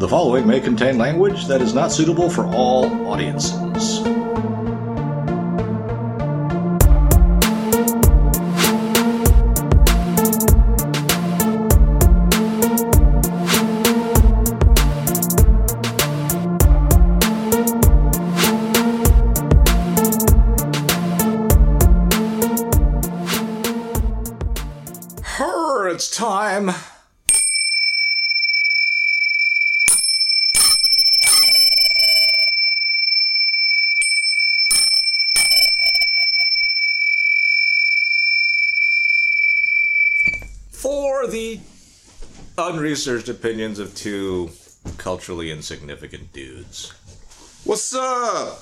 The following may contain language that is not suitable for all audiences. Time. For the unresearched opinions of two culturally insignificant dudes. What's up?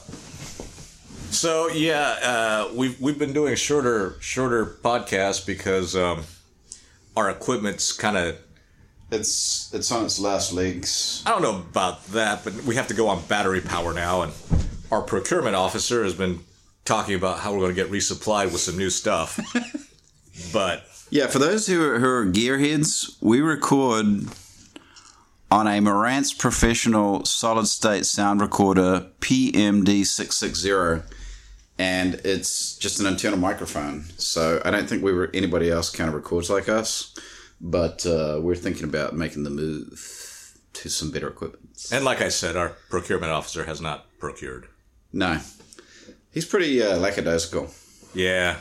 So yeah, we've been doing shorter podcasts because our equipment's kind of... It's on its last legs. I don't know about that, but we have to go on battery power now, and our procurement officer has been talking about how we're going to get resupplied with some new stuff. But... yeah, for those who are gearheads, we record on a Marantz Professional Solid State Sound Recorder PMD-660, and it's just an internal microphone, so I don't think anybody else kind of records like us, but we're thinking about making the move to some better equipment. And like I said, our procurement officer has not procured. No. He's pretty lackadaisical. Yeah.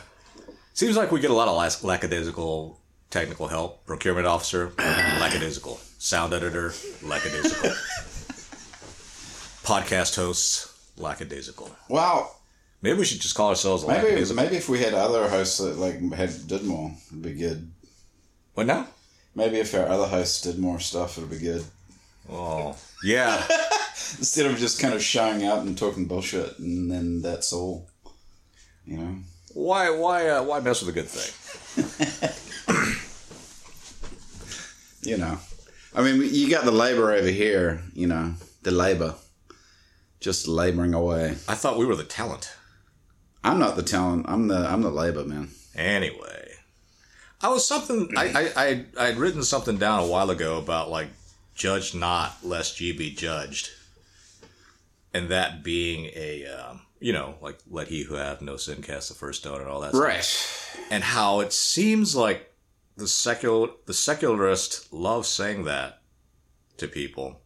Seems like we get a lot of lackadaisical technical help. Procurement officer, lackadaisical. Sound editor, lackadaisical. Podcast hosts, lackadaisical. Wow. Maybe we should just call ourselves lackadaisical. Maybe if we had other hosts that did more, it'd be good. What now? Maybe if our other hosts did more stuff, it'd be good. Oh, yeah. Instead of just kind of showing up and talking bullshit, and then that's all. You know. Why mess with a good thing? You know. I mean, you got the labor over here. You know, the labor, just laboring away. I thought we were the talent. I'm not the talent. I'm the labor man. Anyway, I'd written something down a while ago about judge not lest ye be judged, and that being a let he who hath no sin cast the first stone and all that stuff. Right. And how it seems like the secularists love saying that to people.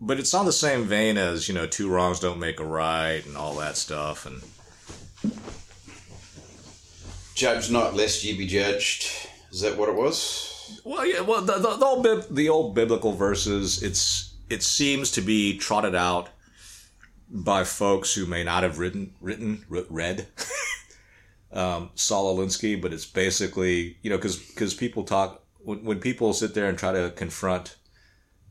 But it's on the same vein as, two wrongs don't make a right and all that stuff. And judge not lest ye be judged. Is that what it was? Well, yeah. Well, the old biblical verses. It seems to be trotted out by folks who may not have read Saul Alinsky, but it's basically because people talk when people sit there and try to confront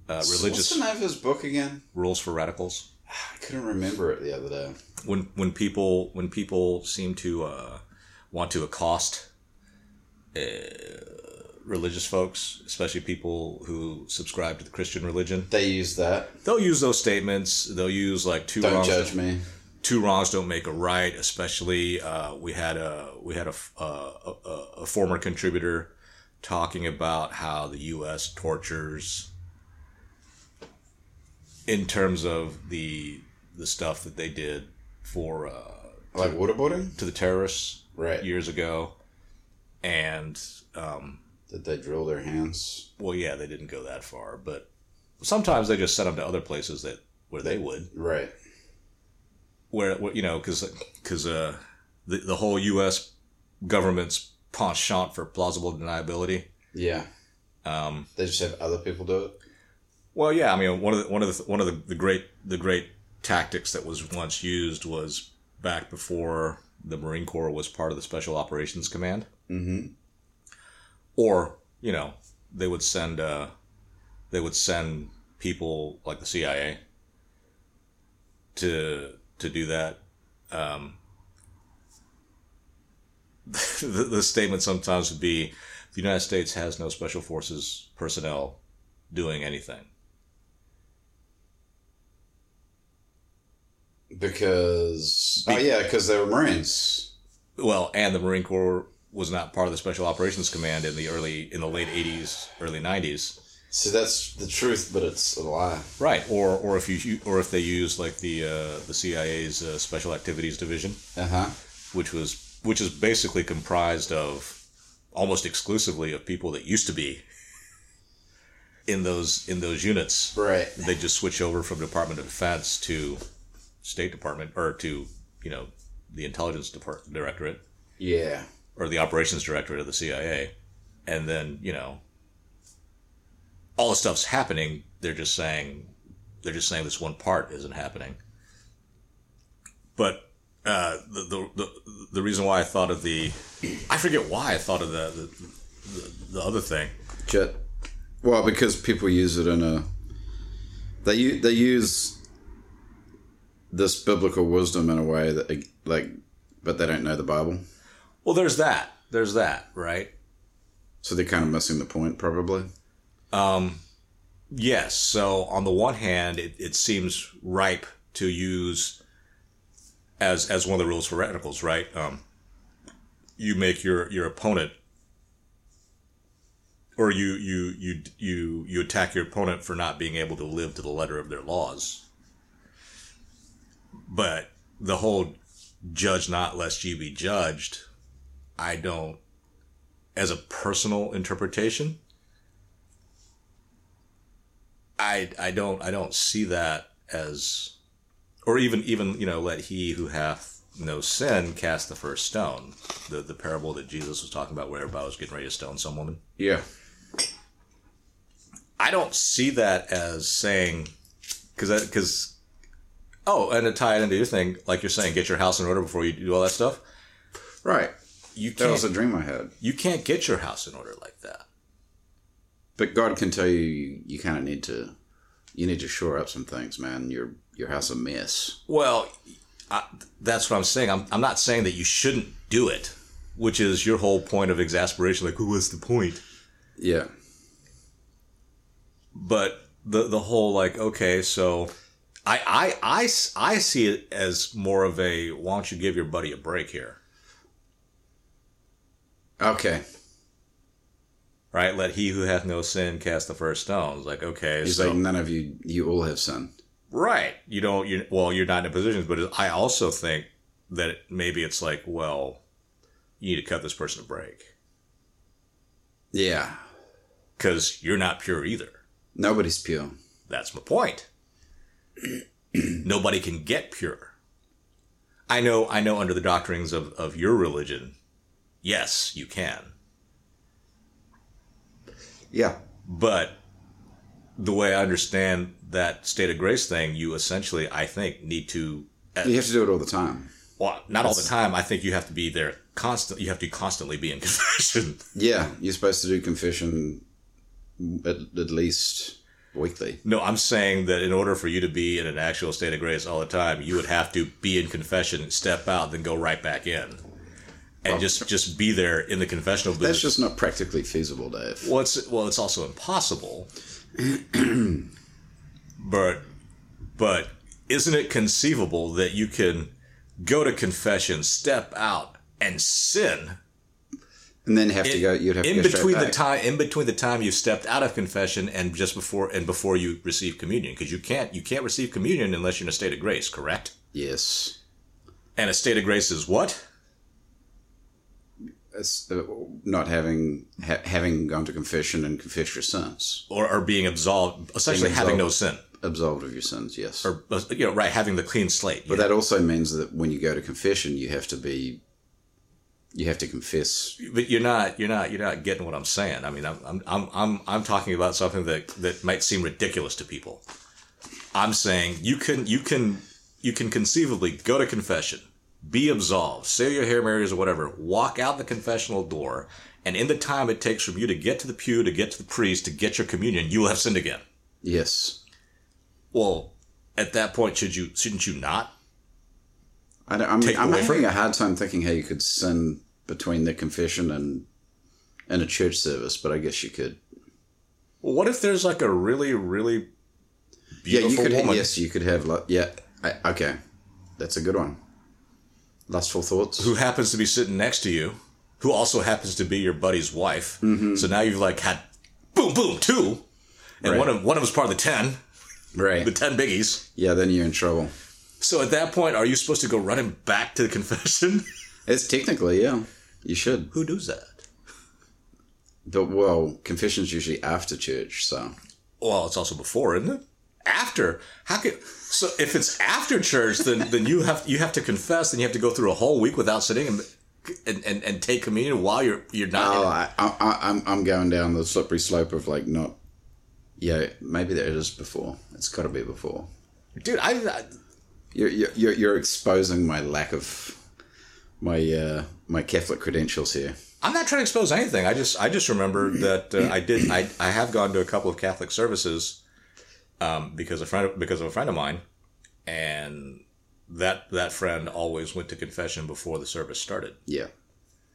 religious. What's the name of his book again? Rules for Radicals. I couldn't remember it the other day. When people seem to want to accost religious folks, especially people who subscribe to the Christian religion, they use that. They'll use those statements. They'll use Two wrongs don't make a right. Especially we had a former contributor talking about how the U.S. tortures. In terms of the stuff that they did for waterboarding to the terrorists years ago, and did they drill their hands? Well, yeah, they didn't go that far, but sometimes they just sent them to other places where they would because the whole U.S. government's penchant for plausible deniability. Yeah, they just have other people do it. Well, yeah, I mean, one of the great tactics that was once used was back before the Marine Corps was part of the Special Operations Command. Mm-hmm. Or they would send people like the CIA to do that. The statement sometimes would be, "The United States has no special forces personnel doing anything." Because they were Marines. Well, and the Marine Corps was not part of the Special Operations Command in the late 80s, early 90s. See, that's the truth, but it's a lie. Right, or if they use like the CIA's Special Activities Division, which is basically comprised of almost exclusively of people that used to be in those units. Right. They just switch over from Department of Defense to State Department or to, you know, the Intelligence Directorate. Yeah. Or the Operations Directorate of the CIA, and then, you know, all the stuff's happening. They're just saying this one part isn't happening. But the reason why I thought of the, I forget why I thought of the other thing. Well, because people use it in a, they use this biblical wisdom in a way that, like, but they don't know the Bible. Well, there's that, right? So they're kind of missing the point, probably. Yes. So on the one hand, it seems ripe to use as one of the rules for radicals, right? You make your opponent, or you attack your opponent for not being able to live to the letter of their laws. But the whole judge not lest ye be judged, I don't, as a personal interpretation, I don't see that as, or even, you know, let he who hath no sin cast the first stone. The parable that Jesus was talking about where everybody was getting ready to stone some woman. Yeah. I don't see that as saying, and to tie it into your thing, like you're saying, get your house in order before you do all that stuff. Right. That was a dream I had. You can't get your house in order like that. But God can tell you, you kind of need to shore up some things, man. Your house a mess. Well, that's what I'm saying. I'm not saying that you shouldn't do it, which is your whole point of exasperation. Like, what's the point? Yeah. But the whole, like, okay, so I see it as more of a, why don't you give your buddy a break here? Okay. Right, let he who hath no sin cast the first stone. It's like, okay, he's so, like, none of you all have sin. Right, you're not in positions, but I also think that maybe it's like, well, you need to cut this person a break. Yeah, because you're not pure either. Nobody's pure. That's my point. Nobody can get pure. I know. Under the doctrines of your religion, yes, you can. Yeah. But the way I understand that state of grace thing, you essentially, I think, need to... You have to do it all the time. Well, all the time. I think you have to be there constantly. You have to constantly be in confession. Yeah. You're supposed to do confession at least weekly. No, I'm saying that in order for you to be in an actual state of grace all the time, you would have to be in confession, step out, then go right back in. And just be there in the confessional booth. That's just not practically feasible, Dave. Well, it's also impossible. but isn't it conceivable that you can go to confession, step out, and sin, and then have to go straight back in between the time you've stepped out of confession and just before you receive communion, because you can't receive communion unless you're in a state of grace, correct? Yes. And a state of grace is what? Not having gone to confession and confessed your sins, or being absolved, essentially having no sin, absolved of your sins, yes, or, you know, right, having the clean slate. But that also means that when you go to confession, you have to confess. But you're not getting what I'm saying. I mean, I'm talking about something that might seem ridiculous to people. I'm saying you can conceivably go to confession, be absolved, say your Hail Marys or whatever, walk out the confessional door, and in the time it takes from you to get to the pew, to get to the priest, to get your communion, you will have sinned again. Yes. Well, at that point, shouldn't you not? I'm having a hard time thinking how you could sin between the confession and a church service, but I guess you could. Well, what if there's like a really, really beautiful woman? Yes, you could have... okay. That's a good one. Lustful thoughts. Who happens to be sitting next to you. who also happens to be your buddy's wife. Mm-hmm. So now you've like had boom, boom, two, and right. one of them's part of the 10, right? The 10 biggies. Yeah, then you're in trouble. So at that point, are you supposed to go running back to the confession? It's technically, yeah, you should. Who does that? Well, confession's usually after church, so. Well, it's also before, isn't it? After? How could? So if it's after church, then you have to confess, and you have to go through a whole week without sitting and take communion while you're not. Oh, I'm going down the slippery slope of like not. Yeah, maybe that is before. It's got to be before. Dude, you're exposing my lack of my Catholic credentials here. I'm not trying to expose anything. I just remember that I have gone to a couple of Catholic services because of a friend of mine, and that friend always went to confession before the service started. Yeah,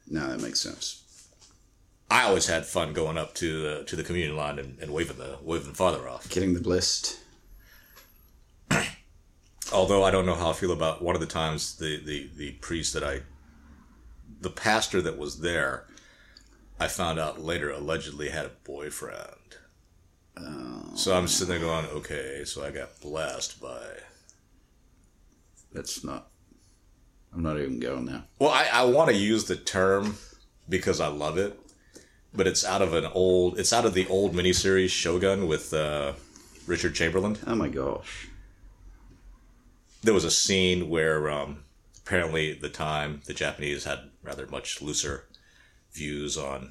no, that makes sense. I always had fun going up to the communion line and waving the Father off, getting the blessed. Although I don't know how I feel about one of the times the priest that the pastor that was there, I found out later, allegedly had a boyfriend. Oh. So I'm sitting there going, okay, so I got blessed by... That's not... I'm not even going there. Well, I want to use the term because I love it, but it's out of the old miniseries Shogun with Richard Chamberlain. Oh my gosh. There was a scene where apparently at the time the Japanese had rather much looser views on...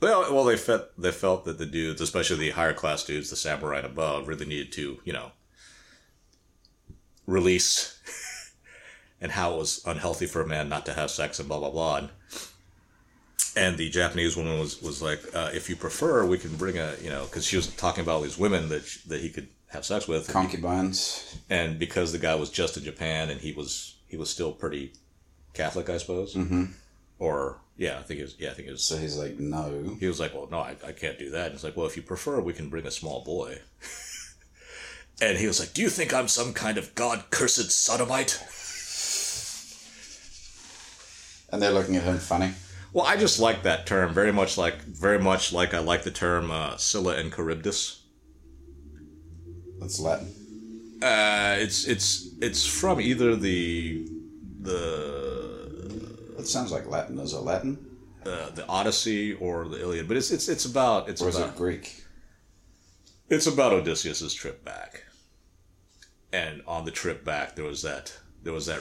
Well, they felt that the dudes, especially the higher class dudes, the samurai and above, really needed to, you know, release, and how it was unhealthy for a man not to have sex and blah, blah, blah. And the Japanese woman was like, if you prefer, we can bring a, you know, because she was talking about all these women that he could have sex with. Concubines. And because the guy was just in Japan and he was still pretty Catholic, I suppose. Mm-hmm. Or, I think it was. So he's like, no. He was like, well, no, I can't do that. And he's like, well, if you prefer, we can bring a small boy. And he was like, do you think I'm some kind of God-cursed sodomite? And they're looking at him funny. Well, I just like that term very much like I like the term Scylla and Charybdis. That's Latin. It's from either the. It sounds like Latin. Is it Latin? The Odyssey or the Iliad, but it's about. Or is it Greek? It's about Odysseus's trip back. And on the trip back, there was that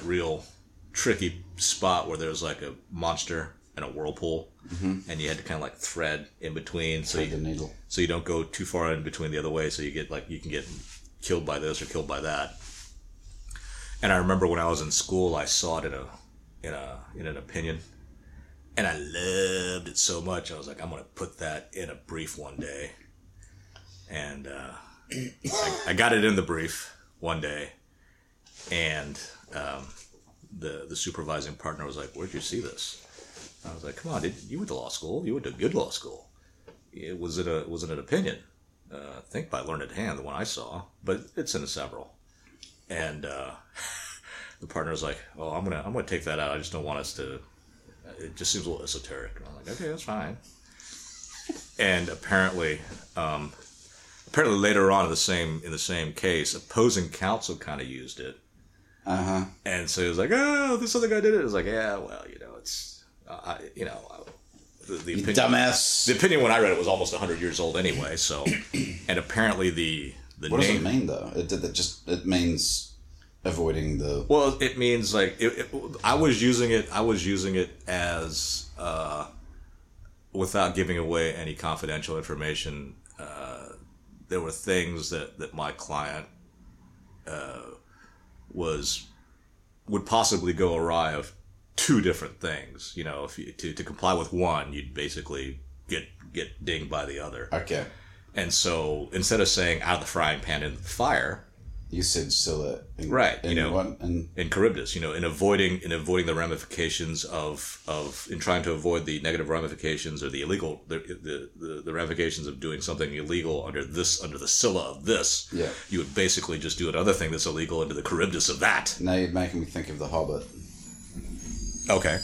real tricky spot where there was like a monster and a whirlpool, mm-hmm. and you had to kind of like thread in between, so you don't go too far in between the other way, so you get like you can get killed by this or killed by that. And I remember when I was in school, I saw it in an opinion, and I loved it so much. I was like, I'm gonna put that in a brief one day, and I got it in the brief one day, and the supervising partner was like, "Where'd you see this?" I was like, come on, dude, you went to law school. You went to good law school. It wasn't an opinion. I think by Learned Hand, the one I saw, but it's in several. And the partner was like, oh, I'm gonna take that out. I just don't want us to... It just seems a little esoteric. And I'm like, okay, that's fine. And apparently later on in the same case, opposing counsel kind of used it. Uh-huh. And so he was like, oh, this other guy did it. I was like, yeah, well, you know, it's... the opinion, dumbass. The opinion when I read it was almost 100 years old anyway. So, and apparently the what name, does it mean though? It means avoiding the... Well, it means like I was using it as without giving away any confidential information. There were things that my client would possibly go awry of. Two different things, you know. If you, to comply with one, you'd basically get dinged by the other. Okay. And so instead of saying out of the frying pan into the fire, you said Scylla, right? You know, in Charybdis, you know, in avoiding the ramifications of in trying to avoid the negative ramifications or the illegal the ramifications of doing something illegal under the Scylla of this. Yeah. You would basically just do another thing that's illegal under the Charybdis of that. Now you're making me think of The Hobbit. Okay.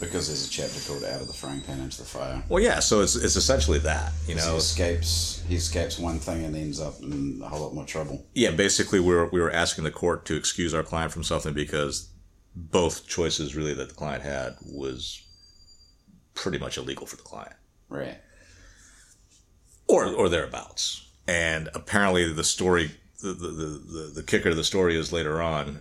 Because there's a chapter called "Out of the Frying Pan into the Fire." Well, yeah, so it's essentially that, you know. He escapes one thing and ends up in a whole lot more trouble. Yeah, basically, we were asking the court to excuse our client from something because both choices really that the client had was pretty much illegal for the client, right? Or thereabouts. And apparently, the story, the kicker of the story is later on.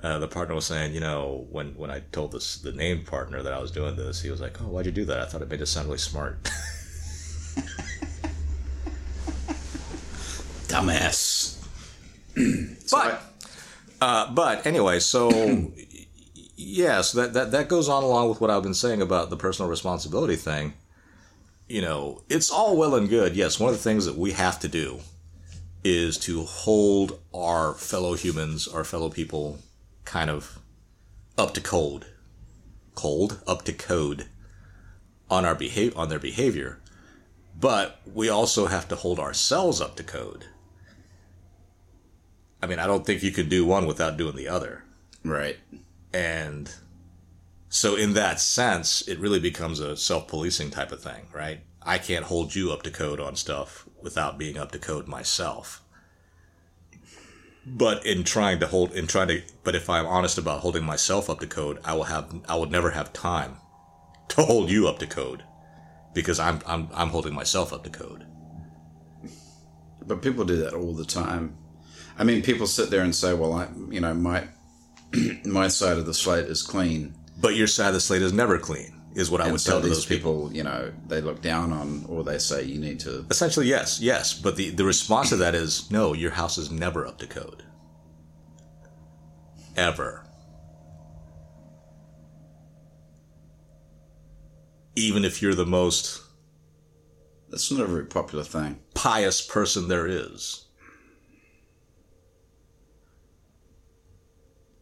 The partner was saying, you know, when I told the named partner that I was doing this, he was like, "Oh, why'd you do that? I thought it made it sound really smart." Dumbass. But anyway, so yes, that goes on along with what I've been saying about the personal responsibility thing. You know, it's all well and good. Yes, one of the things that we have to do is to hold our fellow humans, our fellow people, kind of up to code on our their behavior, but we also have to hold ourselves up to code. I mean, I don't think you can do one without doing the other, right? And so in that sense, it really becomes a self-policing type of thing, right? I can't hold you up to code on stuff without being up to code myself. But but if I'm honest about holding myself up to code, I will never have time to hold you up to code because I'm holding myself up to code. But people do that all the time. I mean, people sit there and say, "Well, my side of the slate is clean." But your side of the slate is never clean. Is what I would tell to those people. You know, they look down on, or they say you need to. Essentially, yes. But the response to that is, no, your house is never up to code. Ever. Even if you're the most... That's not a very popular thing. Pious person there is.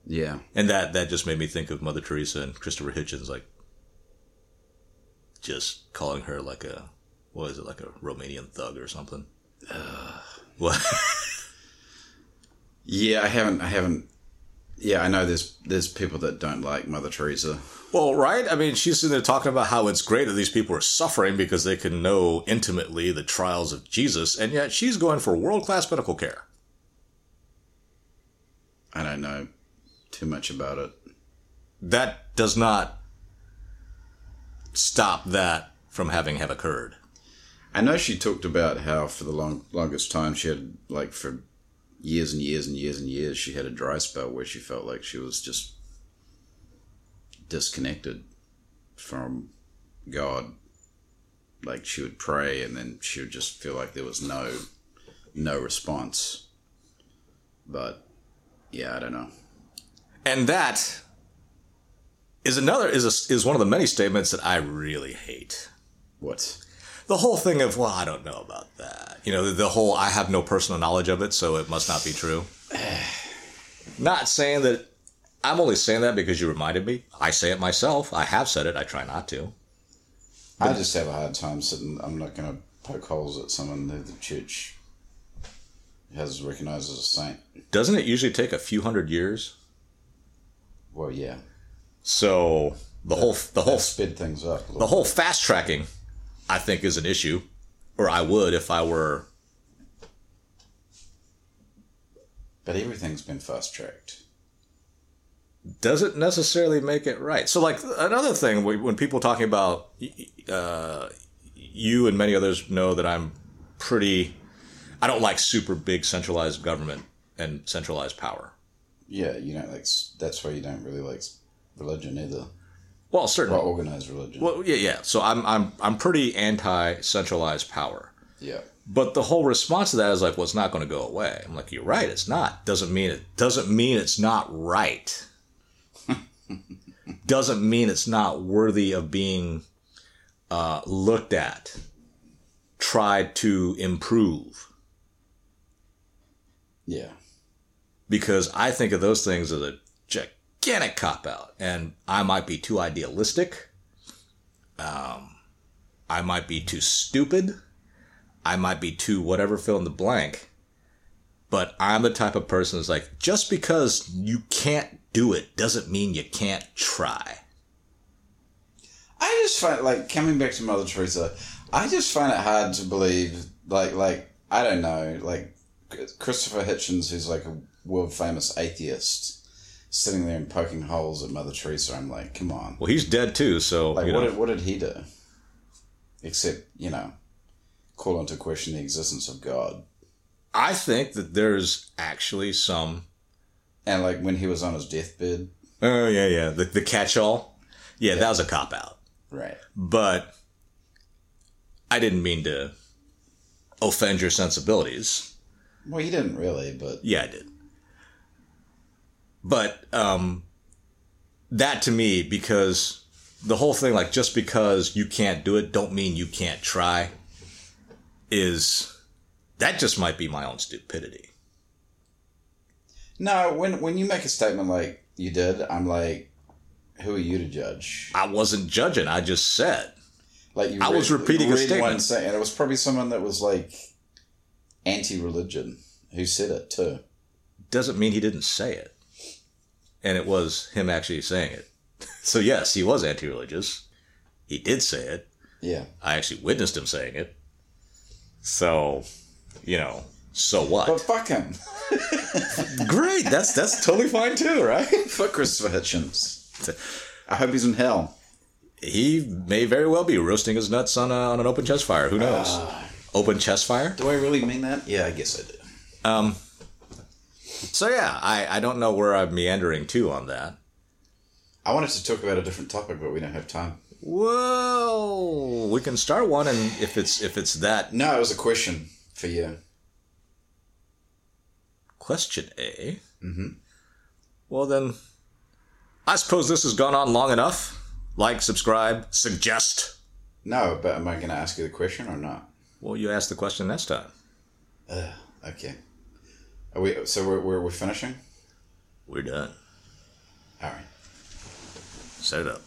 Yeah. And that just made me think of Mother Teresa and Christopher Hitchens, like, just calling her like a, what is it, like a Romanian thug or something? What? Yeah, I haven't. Yeah, I know there's people that don't like Mother Teresa. Well, right? I mean, she's in there talking about how it's great that these people are suffering because they can know intimately the trials of Jesus, and yet she's going for world-class medical care. I don't know too much about it. That does not stop that from having occurred. I know she talked about how for the longest time she had, like, for years and years and years and years, she had a dry spell where she felt like she was just disconnected from God. Like, she would pray and then she would just feel like there was no response. But yeah, I don't know. And that is one of the many statements that I really hate. What? The whole thing of, well, I don't know about that. You know, the whole, I have no personal knowledge of it, so it must not be true. Not saying that, I'm only saying that because you reminded me. I say it myself. I have said it. I try not to. But I just have a hard time sitting, I'm not going to poke holes at someone that the church has recognized as a saint. Doesn't it usually take a few hundred years? Well, yeah. So the whole sped things up. The whole fast tracking, I think, is an issue, or I would if I were. But everything's been fast tracked. Doesn't necessarily make it right. So, like, another thing, when people talking about, you and many others know that I don't like super big centralized government and centralized power. Yeah, you know, like, that's why you don't really like religion either. Well, certainly. Or organized religion. Well, yeah. So I'm pretty anti-centralized power. Yeah. But the whole response to that is like, well, it's not going to go away. I'm like, you're right, it's not. Doesn't mean it's not right. Doesn't mean it's not worthy of being looked at, tried to improve. Yeah. Because I think of those things as a gigantic cop-out, and I might be too idealistic, I might be too stupid, I might be too whatever, fill in the blank, but I'm the type of person that's like, just because you can't do it doesn't mean you can't try. just find, like, coming back to Mother Teresa, I just find it hard to believe, like, I don't know, like, Christopher Hitchens, who's like a world-famous atheist, sitting there and poking holes at Mother Teresa. I'm like, come on. Well, he's dead too, so... Like, what did he do? Except, you know, call into question the existence of God. I think that there's actually some... And, like, when he was on his deathbed... Oh, yeah, yeah. The catch-all. Yeah, that was a cop-out. Right. But I didn't mean to offend your sensibilities. Well, you didn't really, but... Yeah, I did. But that to me, because the whole thing, like, just because you can't do it don't mean you can't try, is... That just might be my own stupidity. No, when you make a statement like you did, I'm like, who are you to judge? I wasn't judging. I just said. Like you I read, was repeating a statement. One saying, and it was probably someone that was like anti-religion who said it too. Doesn't mean he didn't say it. And it was him actually saying it. So yes, he was anti-religious. He did say it. Yeah. I actually witnessed him saying it. So... You know, so what? But fuck him. Great. That's totally fine too, right? Fuck Christopher Hitchens. I hope he's in hell. He may very well be roasting his nuts on an open chest fire. Who knows? Open chest fire? Do I really mean that? Yeah, I guess I do. So yeah, I don't know where I'm meandering to on that. I wanted to talk about a different topic, but we don't have time. Well, we can start one, and if it's that. No, it was a question. For you. Question A? Mm-hmm. Well, then, I suppose this has gone on long enough. Like, subscribe, suggest. No, but am I going to ask you the question or not? Well, you ask the question next time. Okay. Are we? So we're finishing? We're done. All right. Set it up.